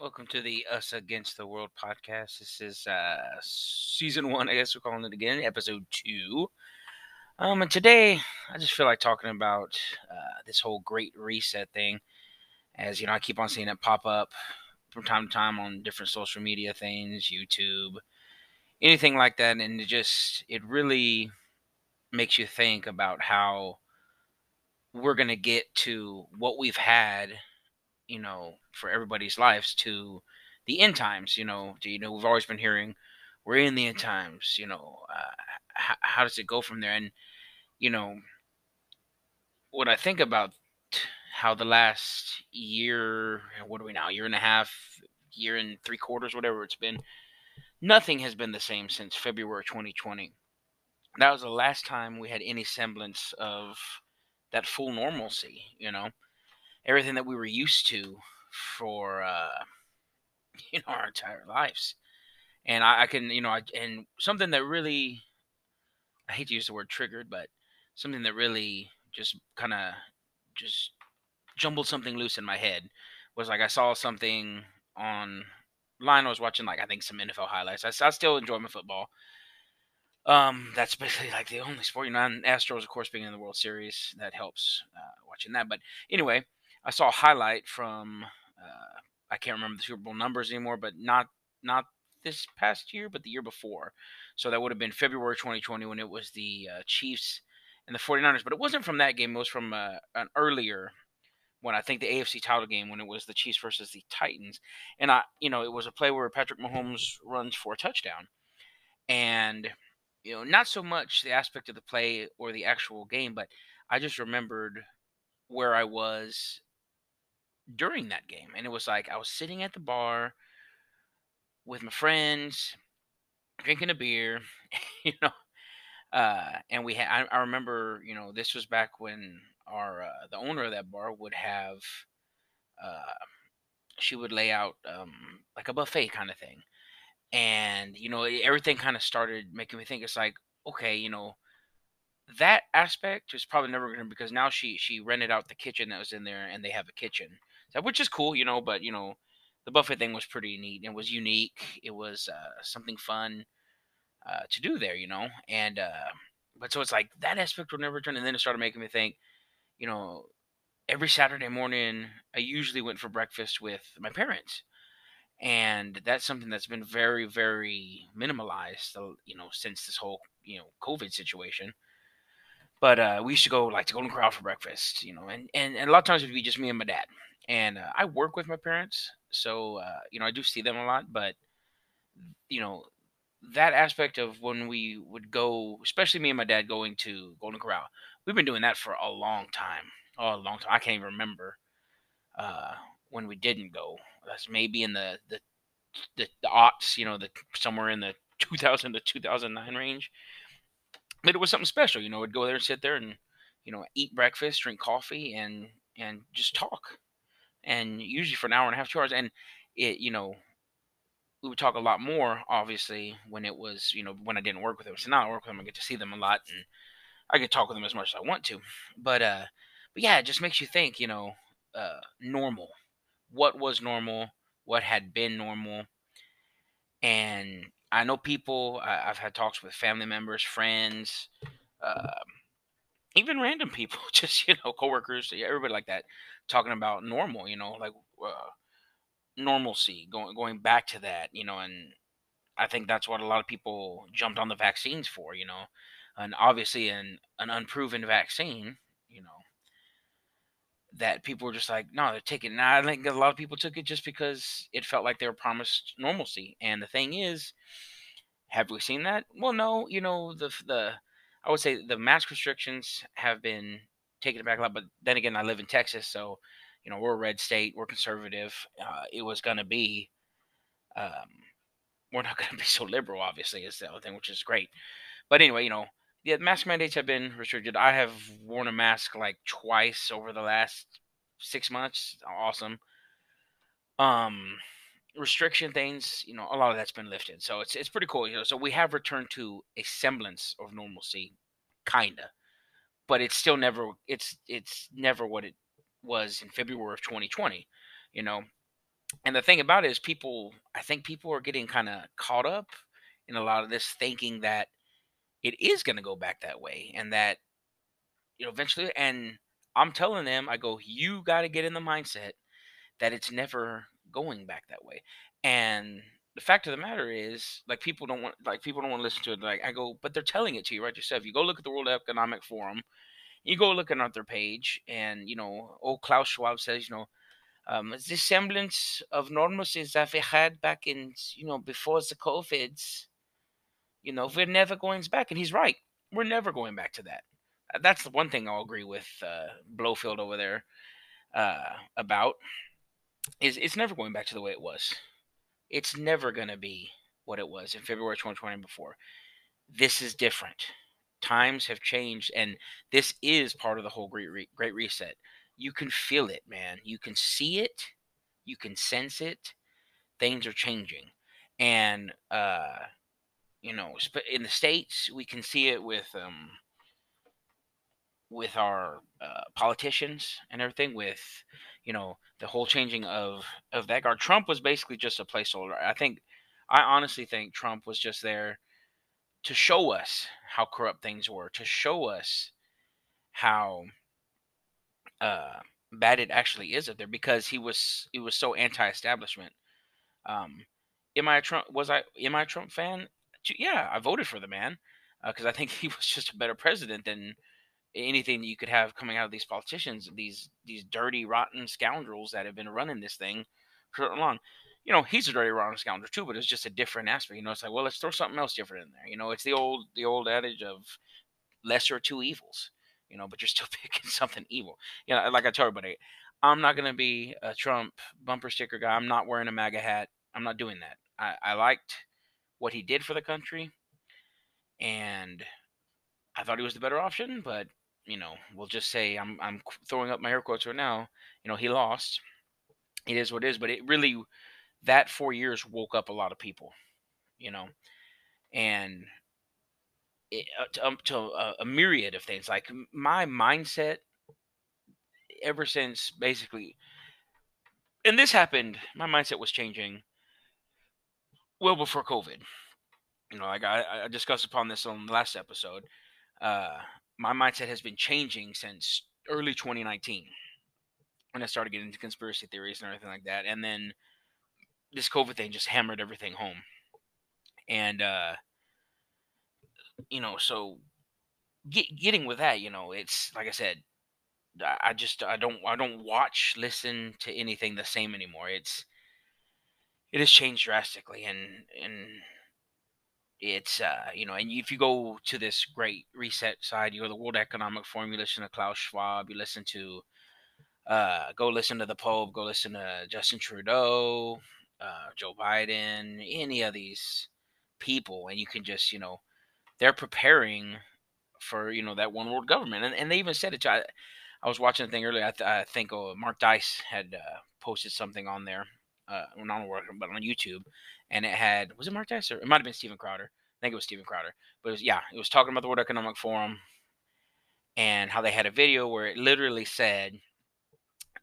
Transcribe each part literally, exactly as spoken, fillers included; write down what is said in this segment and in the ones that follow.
Welcome to the Us Against the World podcast. This is uh, season one, I guess we're calling it again, episode two. Um, and today, I just feel like talking about uh, this whole Great Reset thing. As you know, I keep on seeing it pop up from time to time on different social media things, YouTube, anything like that. And it just, it really makes you think about how we're going to get to what we've had, you know, for everybody's lives, to the end times. You know, to, you know, we've always been hearing we're in the end times. You know, uh, how, how does it go from there? And you know, what I think about how the last year, what are we now, year and a half, year and three quarters, whatever it's been, nothing has been the same since February twenty twenty. That was the last time we had any semblance of that full normalcy. You know, everything that we were used to for, uh, you know, our entire lives. And I, I can, you know, I, and something that really, I hate to use the word triggered, but something that really just kind of just jumbled something loose in my head was like, I saw something online. I was watching, like, I think some N F L highlights. I, I still enjoy my football. Um, that's basically like the only sport, you know, and Astros, of course, being in the World Series, that helps uh, watching that. But anyway, I saw a highlight from, uh, I can't remember the Super Bowl numbers anymore, but not not this past year, but the year before. So that would have been February twenty twenty when it was the uh, Chiefs and the forty-niners. But it wasn't from that game. It was from uh, an earlier one, I think the A F C title game, when it was the Chiefs versus the Titans. And, I, you know, it was a play where Patrick Mahomes runs for a touchdown. And, you know, not so much the aspect of the play or the actual game, but I just remembered where I was during that game. And it was like, I was sitting at the bar with my friends, drinking a beer, you know, uh, and we had, I, I remember, you know, this was back when our, uh, the owner of that bar would have, uh, she would lay out, um, like a buffet kind of thing. And, you know, everything kind of started making me think, it's like, okay, you know, that aspect is probably never going to, because now she, she rented out the kitchen that was in there, and they have a kitchen, so, which is cool, you know, but, you know, the buffet thing was pretty neat. It was unique. It was uh, something fun uh, to do there, you know, and, uh, but so it's like that aspect will never return. And then it started making me think, you know, every Saturday morning, I usually went for breakfast with my parents, and that's something that's been very, very minimalized, you know, since this whole, you know, COVID situation. But uh, we used to go, like, to Golden Corral for breakfast, you know, and, and, and a lot of times it would be just me and my dad. And uh, I work with my parents, so, uh, you know, I do see them a lot. But, you know, that aspect of when we would go, especially me and my dad going to Golden Corral, we've been doing that for a long time. Oh, a long time. I can't even remember uh, when we didn't go. That's maybe in the, the, the, the aughts, you know, the somewhere in the two thousand to two thousand nine range. But it was something special, you know, I'd go there and sit there and, you know, eat breakfast, drink coffee, and, and just talk. And usually for an hour and a half, two hours. And it, you know, we would talk a lot more, obviously, when it was, you know, when I didn't work with them. So now I work with them, I get to see them a lot, and I can talk with them as much as I want to. But, uh, but yeah, it just makes you think, you know, uh, normal. What was normal? What had been normal? And I know people, I, I've had talks with family members, friends, uh, even random people, just, you know, coworkers, everybody like that, talking about normal, you know, like uh, normalcy, going going back to that, you know. And I think that's what a lot of people jumped on the vaccines for, you know, and obviously an, an unproven vaccine, you know, that people were just like, no, they're taking it. And I think a lot of people took it just because it felt like they were promised normalcy. And the thing is, have we seen that? Well, no, you know, the, the, I would say the mask restrictions have been taken back a lot, but then again, I live in Texas. So, you know, we're a red state, we're conservative. Uh, it was going to be, um, we're not going to be so liberal, obviously, is the other thing, which is great. But anyway, you know, yeah, mask mandates have been restricted. I have worn a mask like twice over the last six months. Awesome. Um, restriction things, you know, a lot of that's been lifted. So it's it's pretty cool. You know, so we have returned to a semblance of normalcy, kinda. But it's still never it's it's never what it was in February of twenty twenty. You know, And the thing about it is people, I think people are getting kind of caught up in a lot of this, thinking that it is going to go back that way and that, you know, eventually. And I'm telling them, I go, you got to get in the mindset that it's never going back that way. And the fact of the matter is, like, people don't want, like, people don't want to listen to it. Like, I go, but they're telling it to you, right? Yourself. You go look at the World Economic Forum, you go looking at their page, and, you know, old Klaus Schwab says, you know, um, this semblance of normalcy that we had back in, you know, before the COVIDs, you know, we're never going back. And he's right. We're never going back to that. That's the one thing I'll agree with uh, Blowfield over there uh, about, is it's never going back to the way it was. It's never going to be what it was in February twenty twenty and before. This is different. Times have changed, and this is part of the whole Great Re- Great Reset. You can feel it, man. You can see it. You can sense it. Things are changing. And, uh, you know, in the States, we can see it with um, with our uh, politicians and everything, with, you know, the whole changing of, of that guard. Trump was basically just a placeholder. I think, I honestly think Trump was just there to show us how corrupt things were, to show us how uh, bad it actually is up there, because he was he was so anti-establishment. Um, am I a Trump? Was I? Am I a Trump fan? Yeah, I voted for the man because uh, I think he was just a better president than anything that you could have coming out of these politicians, these these dirty, rotten scoundrels that have been running this thing for so long. You know, he's a dirty, rotten scoundrel too, but it's just a different aspect. You know, it's like, well, let's throw something else different in there. You know, it's the old the old adage of lesser two evils. You know, but you're still picking something evil. You know, like I tell everybody, I'm not gonna be a Trump bumper sticker guy. I'm not wearing a MAGA hat. I'm not doing that. I, I liked what he did for the country, and I thought he was the better option, but, you know, we'll just say, I'm I'm throwing up my air quotes right now, you know, he lost. It is what it is, but it really, that four years woke up a lot of people, you know, and it, to, to a, a myriad of things. Like, my mindset ever since, basically, and this happened, my mindset was changing well before COVID. You know, like I, I discussed upon this on the last episode, uh, my mindset has been changing since early twenty nineteen when I started getting into conspiracy theories and everything like that. And then this COVID thing just hammered everything home. And, uh, you know, so get, getting with that, you know, it's like I said, I just, I don't, I don't watch, listen to anything the same anymore. It's, it has changed drastically, and, and it's, uh, you know, and if you go to this Great Reset side, you go to the World Economic Forum, you listen to Klaus Schwab, you listen to, uh, go listen to the Pope, go listen to Justin Trudeau, uh, Joe Biden, any of these people, and you can just, you know, they're preparing for, you know, that one world government. And, and they even said it to, I, I was watching a thing earlier, I, th- I think oh, Mark Dice had uh, posted something on there. Uh, not on work, but on YouTube, and it had, was it Mark Dice, or it might have been Steven Crowder, I think it was Steven Crowder, but it was, yeah, it was talking about the World Economic Forum, and how they had a video where it literally said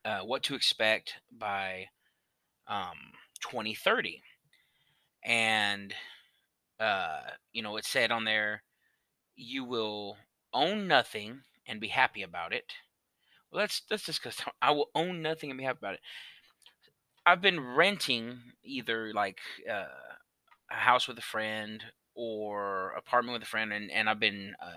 uh, what to expect by um, twenty thirty, and, uh, you know, it said on there, you will own nothing and be happy about it. Well, let's, let's discuss, I will own nothing and be happy about it. I've been renting either like uh, a house with a friend or apartment with a friend, and, and I've been uh,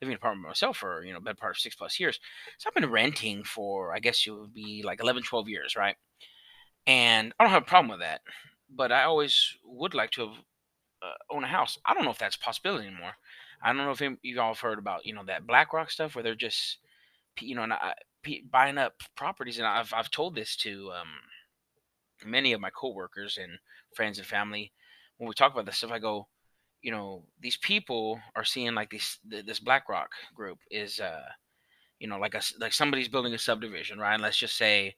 living in an apartment by myself for, you know, better part of six plus years. So I've been renting for, I guess it would be like eleven, twelve years, right? And I don't have a problem with that, but I always would like to have uh, owned a house. I don't know if that's a possibility anymore. I don't know if any, you all have heard about, you know, that BlackRock stuff where they're just, you know, not, buying up properties. And I've I've told this to um, – many of my coworkers and friends and family, when we talk about this stuff, I go, you know, these people are seeing like this, this BlackRock group is, uh, you know, like a, like somebody's building a subdivision, right? And let's just say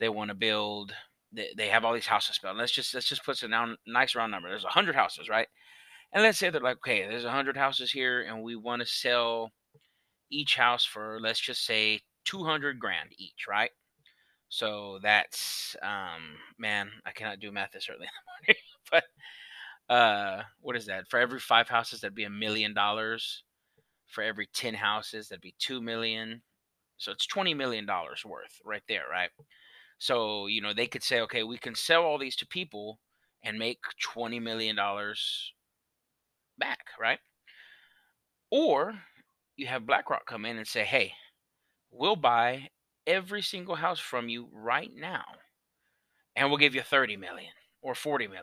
they want to build, they, they have all these houses built. Let's just, let's just put a down, nice round number. There's a hundred houses, right? And let's say they're like, okay, there's a hundred houses here, and we want to sell each house for, let's just say two hundred grand each, right? So that's, um, man, I cannot do math this early in the morning. But uh, what is that? For every five houses, that'd be a million dollars. For every ten houses, that'd be two million. So it's twenty million dollars worth right there, right? So, you know, they could say, okay, we can sell all these to people and make twenty million dollars back, right? Or you have BlackRock come in and say, hey, we'll buy every single house from you right now, and we'll give you thirty million dollars or forty million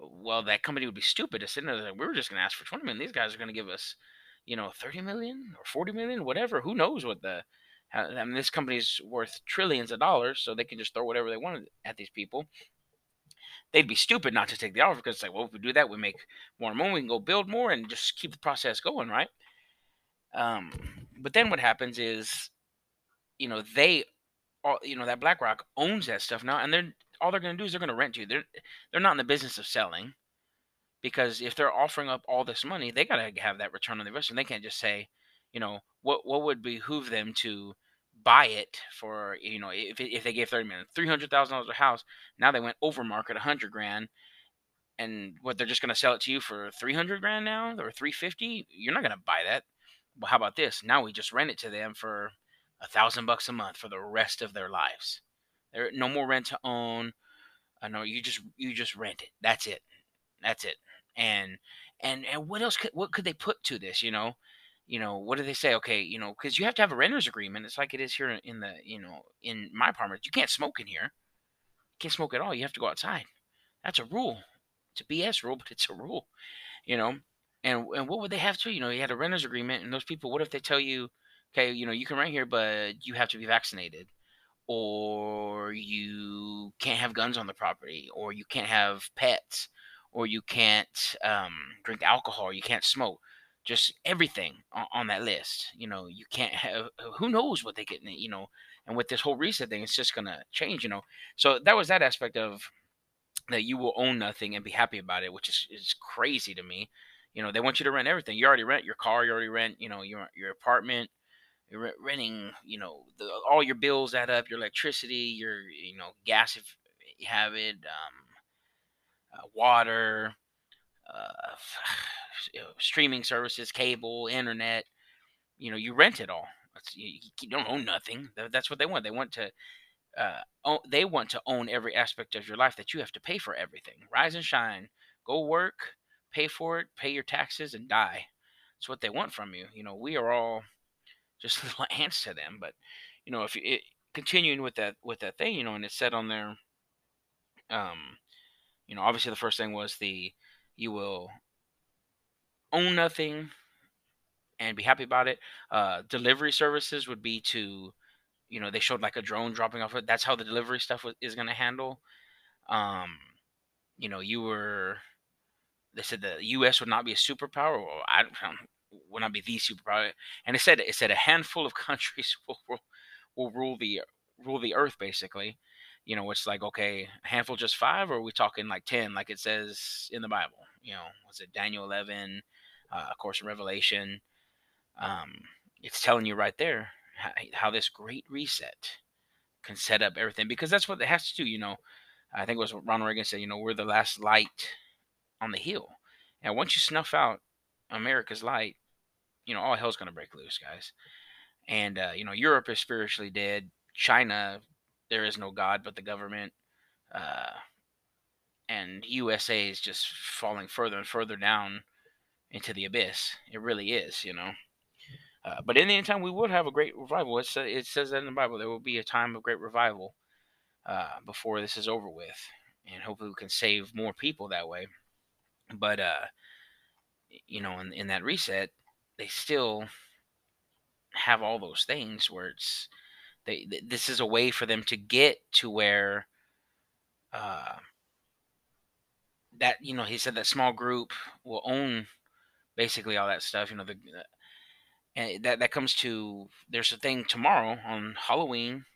dollars. Well, that company would be stupid to sit there and say, we were just going to ask for twenty million dollars. These guys are going to give us, you know, thirty million dollars or forty million dollars, whatever. Who knows what the... I mean, this company's worth trillions of dollars, so they can just throw whatever they want at these people. They'd be stupid not to take the offer because it's like, well, if we do that, we make more money, we can go build more and just keep the process going, right? Um, but then what happens is, you know, they, all, you know, that BlackRock owns that stuff now, and they're all they're going to do is they're going to rent you. They're they're not in the business of selling, because if they're offering up all this money, they got to have that return on the investment. They can't just say, you know, what what would behoove them to buy it for, you know, if if they gave thirty million dollars, three hundred thousand dollars a house, now they went over market one hundred grand, and what, they're just going to sell it to you for three hundred grand now, or three fifty? You're not going to buy that. Well, how about this? Now we just rent it to them for a thousand bucks a month for the rest of their lives. There no more rent to own. I know you just you just rent it. That's it. That's it. And and and what else could what could they put to this, you know? You know, what do they say? Okay, you know, because you have to have a renter's agreement. It's like it is here in the, you know, in my apartment. You can't smoke in here. You can't smoke at all. You have to go outside. That's a rule. It's a B S rule, but it's a rule, you know. And and what would they have to? You know, you had a renter's agreement, and those people, what if they tell you, okay, you know, you can rent here, but you have to be vaccinated, or you can't have guns on the property, or you can't have pets, or you can't um, drink alcohol, or you can't smoke. Just everything on that list. You know, you can't have, who knows what they get, you know, and with this whole reset thing, it's just going to change, you know. So that was that aspect of that you will own nothing and be happy about it, which is, is crazy to me. You know, they want you to rent everything. You already rent your car, you already rent, you know, your your apartment, you're renting, you know, the, all your bills add up, your electricity, your, you know, gas if you have it, um, uh, water, uh, streaming services, cable, internet, you know, you rent it all. It's, you, you don't own nothing. That's what they want. They want to, uh, own, they want to own every aspect of your life, that you have to pay for everything. Rise and shine, go work, pay for it, pay your taxes, and die. That's what they want from you. You know, we are all just little ants to them. But you know, if you, it, continuing with that with that thing, you know, and it said on there, um, you know, obviously the first thing was the you will. own nothing and be happy about it. Uh, delivery services would be to, you know, they showed like a drone dropping off. That's how the delivery stuff is going to handle. Um, you know, you were, they said the U S would not be a superpower. Well, I don't, would not be the superpower. And it said, it said a handful of countries will, will, will rule the, rule the earth basically. You know, it's like, okay, a handful, just five, or are we talking like ten, like it says in the Bible? You know, was it Daniel eleven? Uh, of course, in Revelation, um, it's telling you right there how, how this great reset can set up everything, because that's what it has to do. You know, I think it was Ronald Reagan said, you know, we're the last light on the hill. And once you snuff out America's light, you know, all hell's going to break loose, guys. And, uh, you know, Europe is spiritually dead. China, there is no God but the government. Uh, and U S A is just falling further and further down into the abyss. It really is, you know. Uh, but in the end time, we would have a great revival. It's, uh, it says that in the Bible. There will be a time of great revival uh, before this is over with. And hopefully we can save more people that way. But, uh, you know, in, in that reset, they still have all those things where it's... They, this is a way for them to get to where... Uh, that, you know, he said that small group will own basically all that stuff, you know, the, the and that that comes to, there's a thing tomorrow on Halloween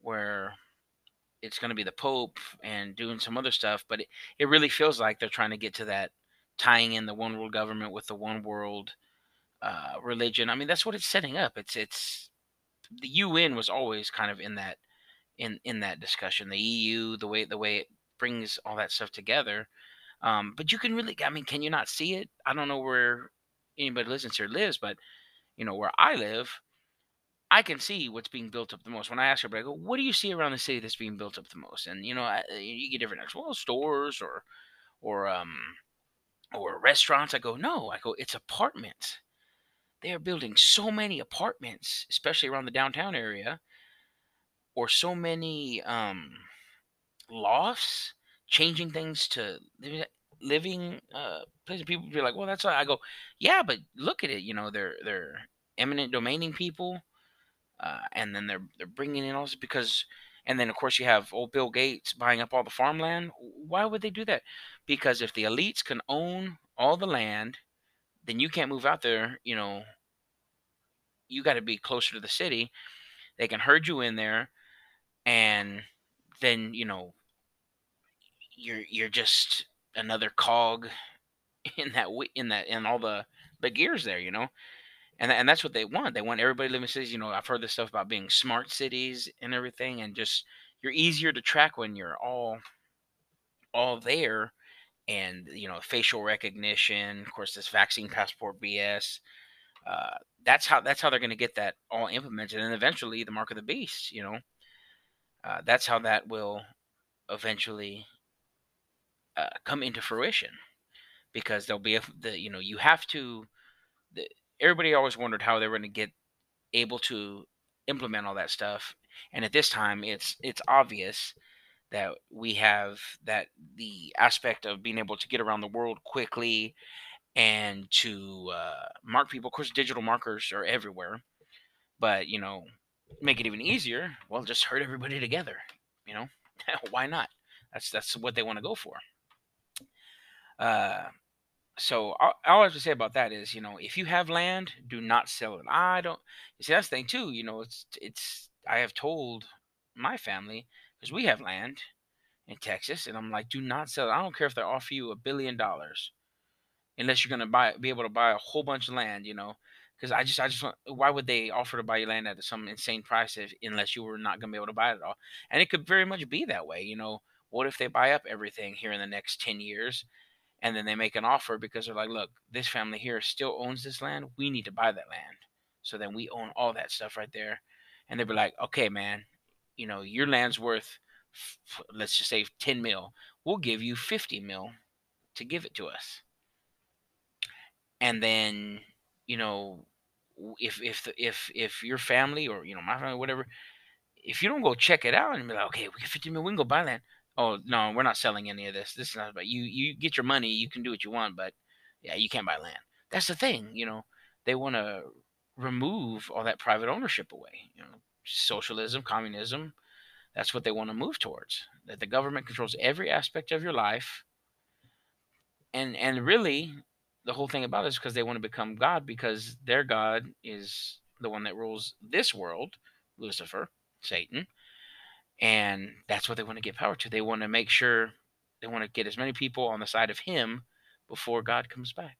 where it's going to be the Pope and doing some other stuff, but it, it really feels like they're trying to get to that, tying in the one world government with the one world uh, religion. I mean, that's what it's setting up. It's, it's, the U N was always kind of in that in, in that discussion, the E U, the way the way it brings all that stuff together. Um, but you can really, I mean, can you not see it? I don't know where anybody listening here lives, but, you know, where I live, I can see what's being built up the most. When I ask everybody, I go, what do you see around the city that's being built up the most? And, you know, I, you get different answers. Well, stores or, or, um, or restaurants. I go, no, I go, it's apartments. They are building so many apartments, especially around the downtown area, or so many um, lofts, changing things to living uh, places. People be like, well, that's why. I go, yeah, but look at it. You know, they're they're eminent domaining people, uh, and then they're they're bringing in all this because, and then of course you have old Bill Gates buying up all the farmland. Why would they do that? Because if the elites can own all the land, then you can't move out there, you know, you got to be closer to the city. They can herd you in there, and then, you know, you're you're just another cog in that in that in all the, the gears there, you know. And and that's what they want. They want everybody living in cities. You know, I've heard this stuff about being smart cities and everything, and just you're easier to track when you're all all there. And, you know, facial recognition, of course, this vaccine passport B S. Uh, that's how that's how they're going to get that all implemented. And eventually the mark of the beast, you know, uh, that's how that will eventually uh, come into fruition, because there'll be a, the, you know, you have to. The, everybody always wondered how they were going to get able to implement all that stuff. And at this time, it's it's obvious that we have that the aspect of being able to get around the world quickly and to uh, mark people. Of course, digital markers are everywhere, but, you know, make it even easier. Well, just herd everybody together, you know. Why not? That's that's what they want to go for. Uh, so all, all I have to say about that is, you know, if you have land, do not sell it. I don't. You see, that's the thing too. You know, it's it's. I have told my family, because we have land in Texas, and I'm like, do not sell it. I don't care if they offer you a billion dollars, unless you're gonna buy, be able to buy a whole bunch of land, you know. Because I just, I just, want, why would they offer to buy your land at some insane price if, unless you were not gonna be able to buy it at all? And it could very much be that way, you know. What if they buy up everything here in the next ten years, and then they make an offer because they're like, look, this family here still owns this land. We need to buy that land. So then we own all that stuff right there, and they'd be like, okay, man. You know, your land's worth, let's just say ten mil. We'll give you fifty mil to give it to us. And then, you know, if if if if your family or, you know, my family, whatever, if you don't go check it out and be like, okay, we get fifty mil, we can go buy land. Oh, no, we're not selling any of this. This is not about you. You get your money. You can do what you want, but, yeah, you can't buy land. That's the thing, you know. They want to remove all that private ownership away, you know. Socialism, communism, that's what they want to move towards, that the government controls every aspect of your life. And and really, the whole thing about it is because they want to become God, because their God is the one that rules this world, Lucifer, Satan, and that's what they want to give power to. They want to make sure, they want to get as many people on the side of him before God comes back.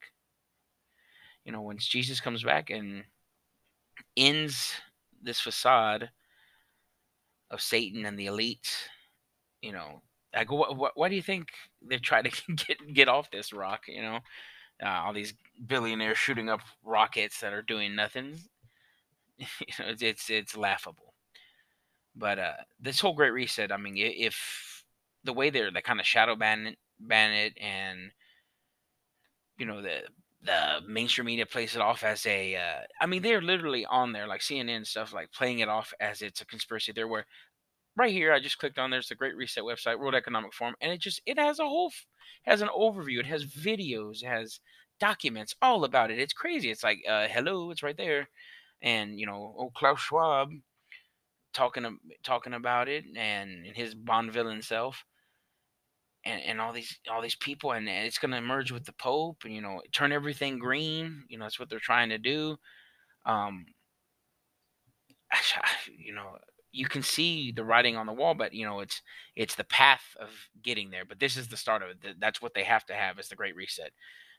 You know, when Jesus comes back and ends this facade of Satan and the elites, you know, I go, wh- wh- why do you think they're trying to get get off this rock, you know, uh, all these billionaires shooting up rockets that are doing nothing, you know, it's, it's, it's laughable. But uh, this whole Great Reset, I mean, if the way they're, they kind of shadow ban, ban it, and, you know, the The mainstream media plays it off as a, uh, I mean, they're literally on there, like C N N and stuff, like playing it off as it's a conspiracy theory. Where right here, I just clicked on there's the Great Reset website, World Economic Forum, and it just, it has a whole, has an overview. It has videos, it has documents all about it. It's crazy. It's like, uh, hello, it's right there. And, you know, oh, Klaus Schwab talking, talking about it, and his Bond villain self. And, and all these all these people, and it's going to merge with the Pope, and, you know, turn everything green. You know, that's what they're trying to do. Um, you know, you can see the writing on the wall, but, you know, it's it's the path of getting there. But this is the start of it. That's what they have to have, is the Great Reset.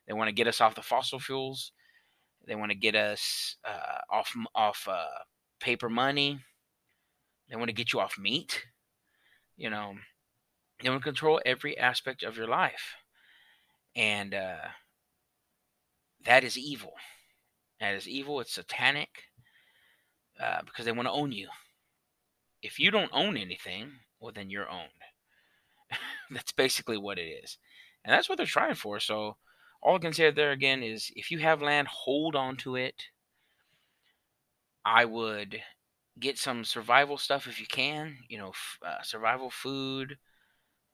They want to get us off the fossil fuels. They want to get us uh, off, off uh, paper money. They want to get you off meat. you know, they want to control every aspect of your life. And uh, that is evil. That is evil. It's satanic uh, because they want to own you. If you don't own anything, well, then you're owned. That's basically what it is. And that's what they're trying for. So all I can say there again is if you have land, hold on to it. I would get some survival stuff if you can. You know, f- uh, survival food.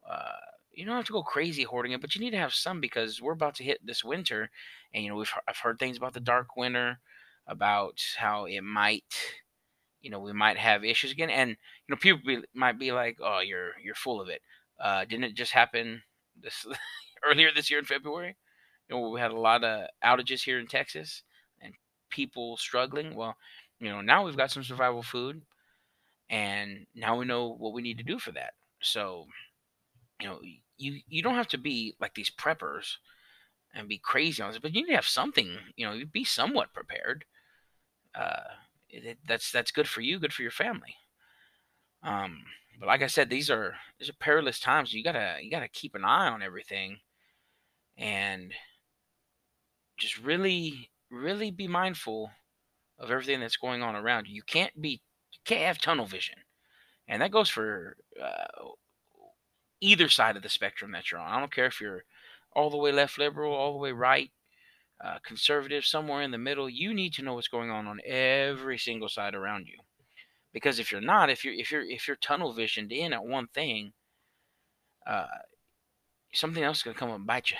Uh, you don't have to go crazy hoarding it, but you need to have some because we're about to hit this winter. And, you know, we've I've heard things about the dark winter, about how it might... You know, we might have issues again. And, you know, people be, might be like, oh, you're you're full of it. Uh, didn't it just happen this earlier this year in February? You know, we had a lot of outages here in Texas and people struggling. Well, you know, now we've got some survival food and now we know what we need to do for that. So, you know, you, you don't have to be like these preppers and be crazy on this, but you need to have something, you know, be somewhat prepared. Uh It, that's that's good for you, good for your family. Um, but like I said, these are these are perilous times. You gotta you gotta keep an eye on everything, and just really really be mindful of everything that's going on around you. You can't be you can't have tunnel vision, and that goes for uh, either side of the spectrum that you're on. I don't care if you're all the way left liberal, all the way right. Uh, conservative, somewhere in the middle, you need to know what's going on on every single side around you, because if you're not, if you're if you're if you're tunnel visioned in at one thing, uh, something else is gonna come up and bite you.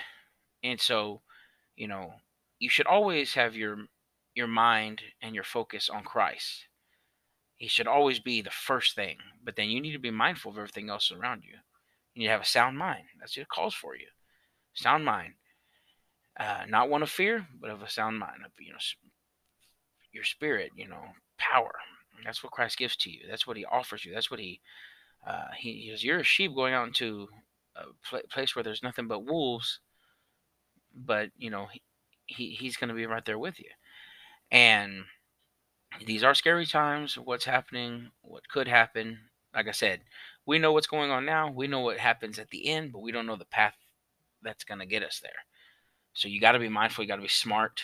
And so, you know, you should always have your your mind and your focus on Christ. He should always be the first thing, but then you need to be mindful of everything else around you. You need to have a sound mind. That's what it calls for you, sound mind. Uh, not one of fear, but of a sound mind, of, you know, your spirit, you know, power. That's what Christ gives to you. That's what he offers you. That's what he, uh, he, he says, you're a sheep going out into a pl- place where there's nothing but wolves, but, you know, he, he he's going to be right there with you. And these are scary times, what's happening, what could happen. Like I said, we know what's going on now. We know what happens at the end, but we don't know the path that's going to get us there. So you got to be mindful. You got to be smart.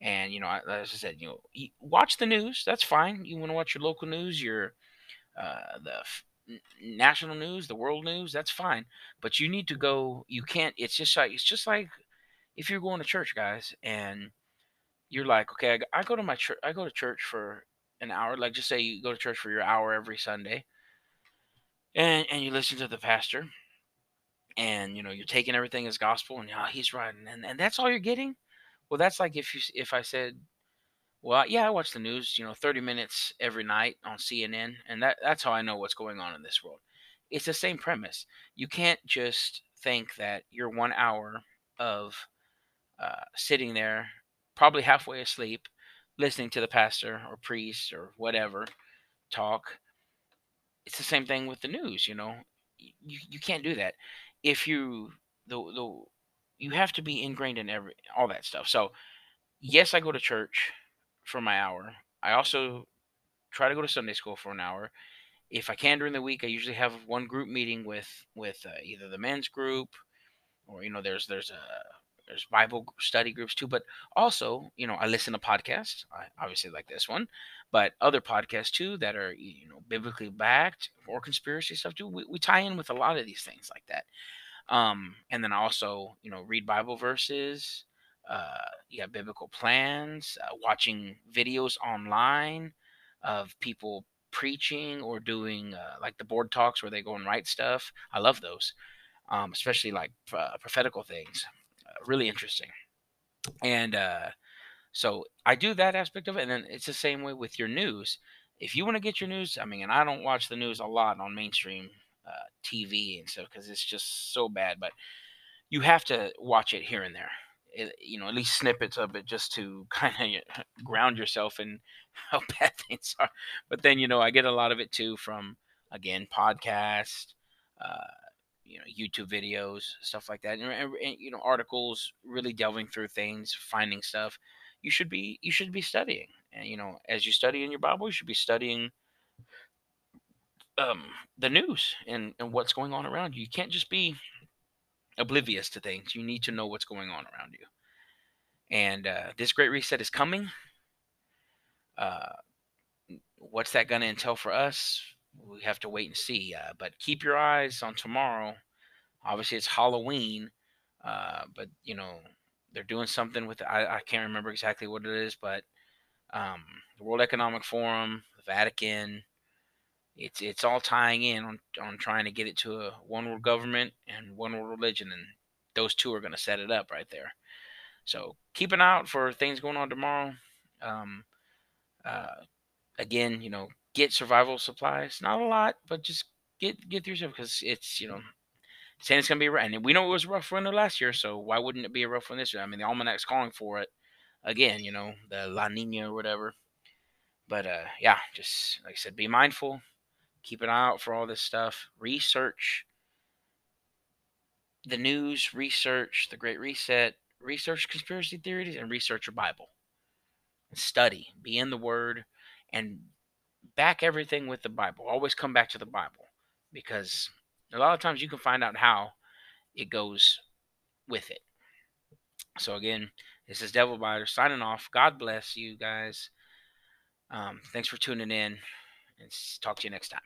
And, you know, as I said, you know, watch the news. That's fine. You want to watch your local news, your uh, the f- national news, the world news. That's fine. But you need to go. You can't. It's just like it's just like if you're going to church, guys, and you're like, okay, I go to my church. I go to church for an hour. Like, just say you go to church for your hour every Sunday, and and you listen to the pastor. And, you know, you're taking everything as gospel and, oh, he's right. And, and that's all you're getting? Well, that's like if you if I said, well, yeah, I watch the news, you know, thirty minutes every night on C N N. And that, that's how I know what's going on in this world. It's the same premise. You can't just think that your one hour of uh, sitting there, probably halfway asleep, listening to the pastor or priest or whatever talk. It's the same thing with the news, you know. You, you can't do that. If you the the you have to be ingrained in every all that stuff. So yes, I go to church for my hour. I also try to go to Sunday school for an hour. If I can during the week, I usually have one group meeting with with uh, either the men's group or you know there's there's a there's Bible study groups too. But also you know I listen to podcasts. I obviously like this one, but other podcasts too that are you know biblically backed or conspiracy stuff too. We we tie in with a lot of these things like that. Um, and then also, you know, read Bible verses, uh, you got biblical plans, uh, watching videos online of people preaching or doing, uh, like the board talks where they go and write stuff. I love those. Um, especially like, uh, prophetical things, uh, really interesting. And, uh, so I do that aspect of it. And then it's the same way with your news. If you want to get your news, I mean, and I don't watch the news a lot on mainstream Uh, T V and stuff because it's just so bad, but you have to watch it here and there, it, you know, at least snippets of it just to kind of ground yourself in how bad things are. But then, you know, I get a lot of it too from, again, podcasts, uh, you know, YouTube videos, stuff like that. And, and, and, you know, articles, really delving through things, finding stuff. You should be, you should be studying. And, you know, as you study in your Bible, you should be studying um, the news and, and what's going on around you. You can't just be oblivious to things. You need to know what's going on around you. And uh, this Great Reset is coming. Uh, what's that going to entail for us? We have to wait and see. Uh, but keep your eyes on tomorrow. Obviously, it's Halloween. Uh, but, you know, they're doing something with, I, I can't remember exactly what it is, but um, the World Economic Forum, the Vatican, it's it's all tying in on, on trying to get it to a one world government and one world religion. And those two are going to set it up right there. So keep an eye out for things going on tomorrow. Um, uh, again, you know, get survival supplies. Not a lot, but just get get through yourself, because it's, you know, saying it's going to be right. And we know it was a rough winter last year, so why wouldn't it be a rough one this year? I mean, the Almanac's calling for it. Again, you know, the La Nina or whatever. But, uh, yeah, just, like I said, be mindful. Keep an eye out for all this stuff. Research the news. Research the Great Reset. Research conspiracy theories, and research your Bible. Study. Be in the Word. And back everything with the Bible. Always come back to the Bible, because a lot of times you can find out how it goes with it. So again, this is Devil Biter signing off. God bless you guys. Um, thanks for tuning in, and talk to you next time.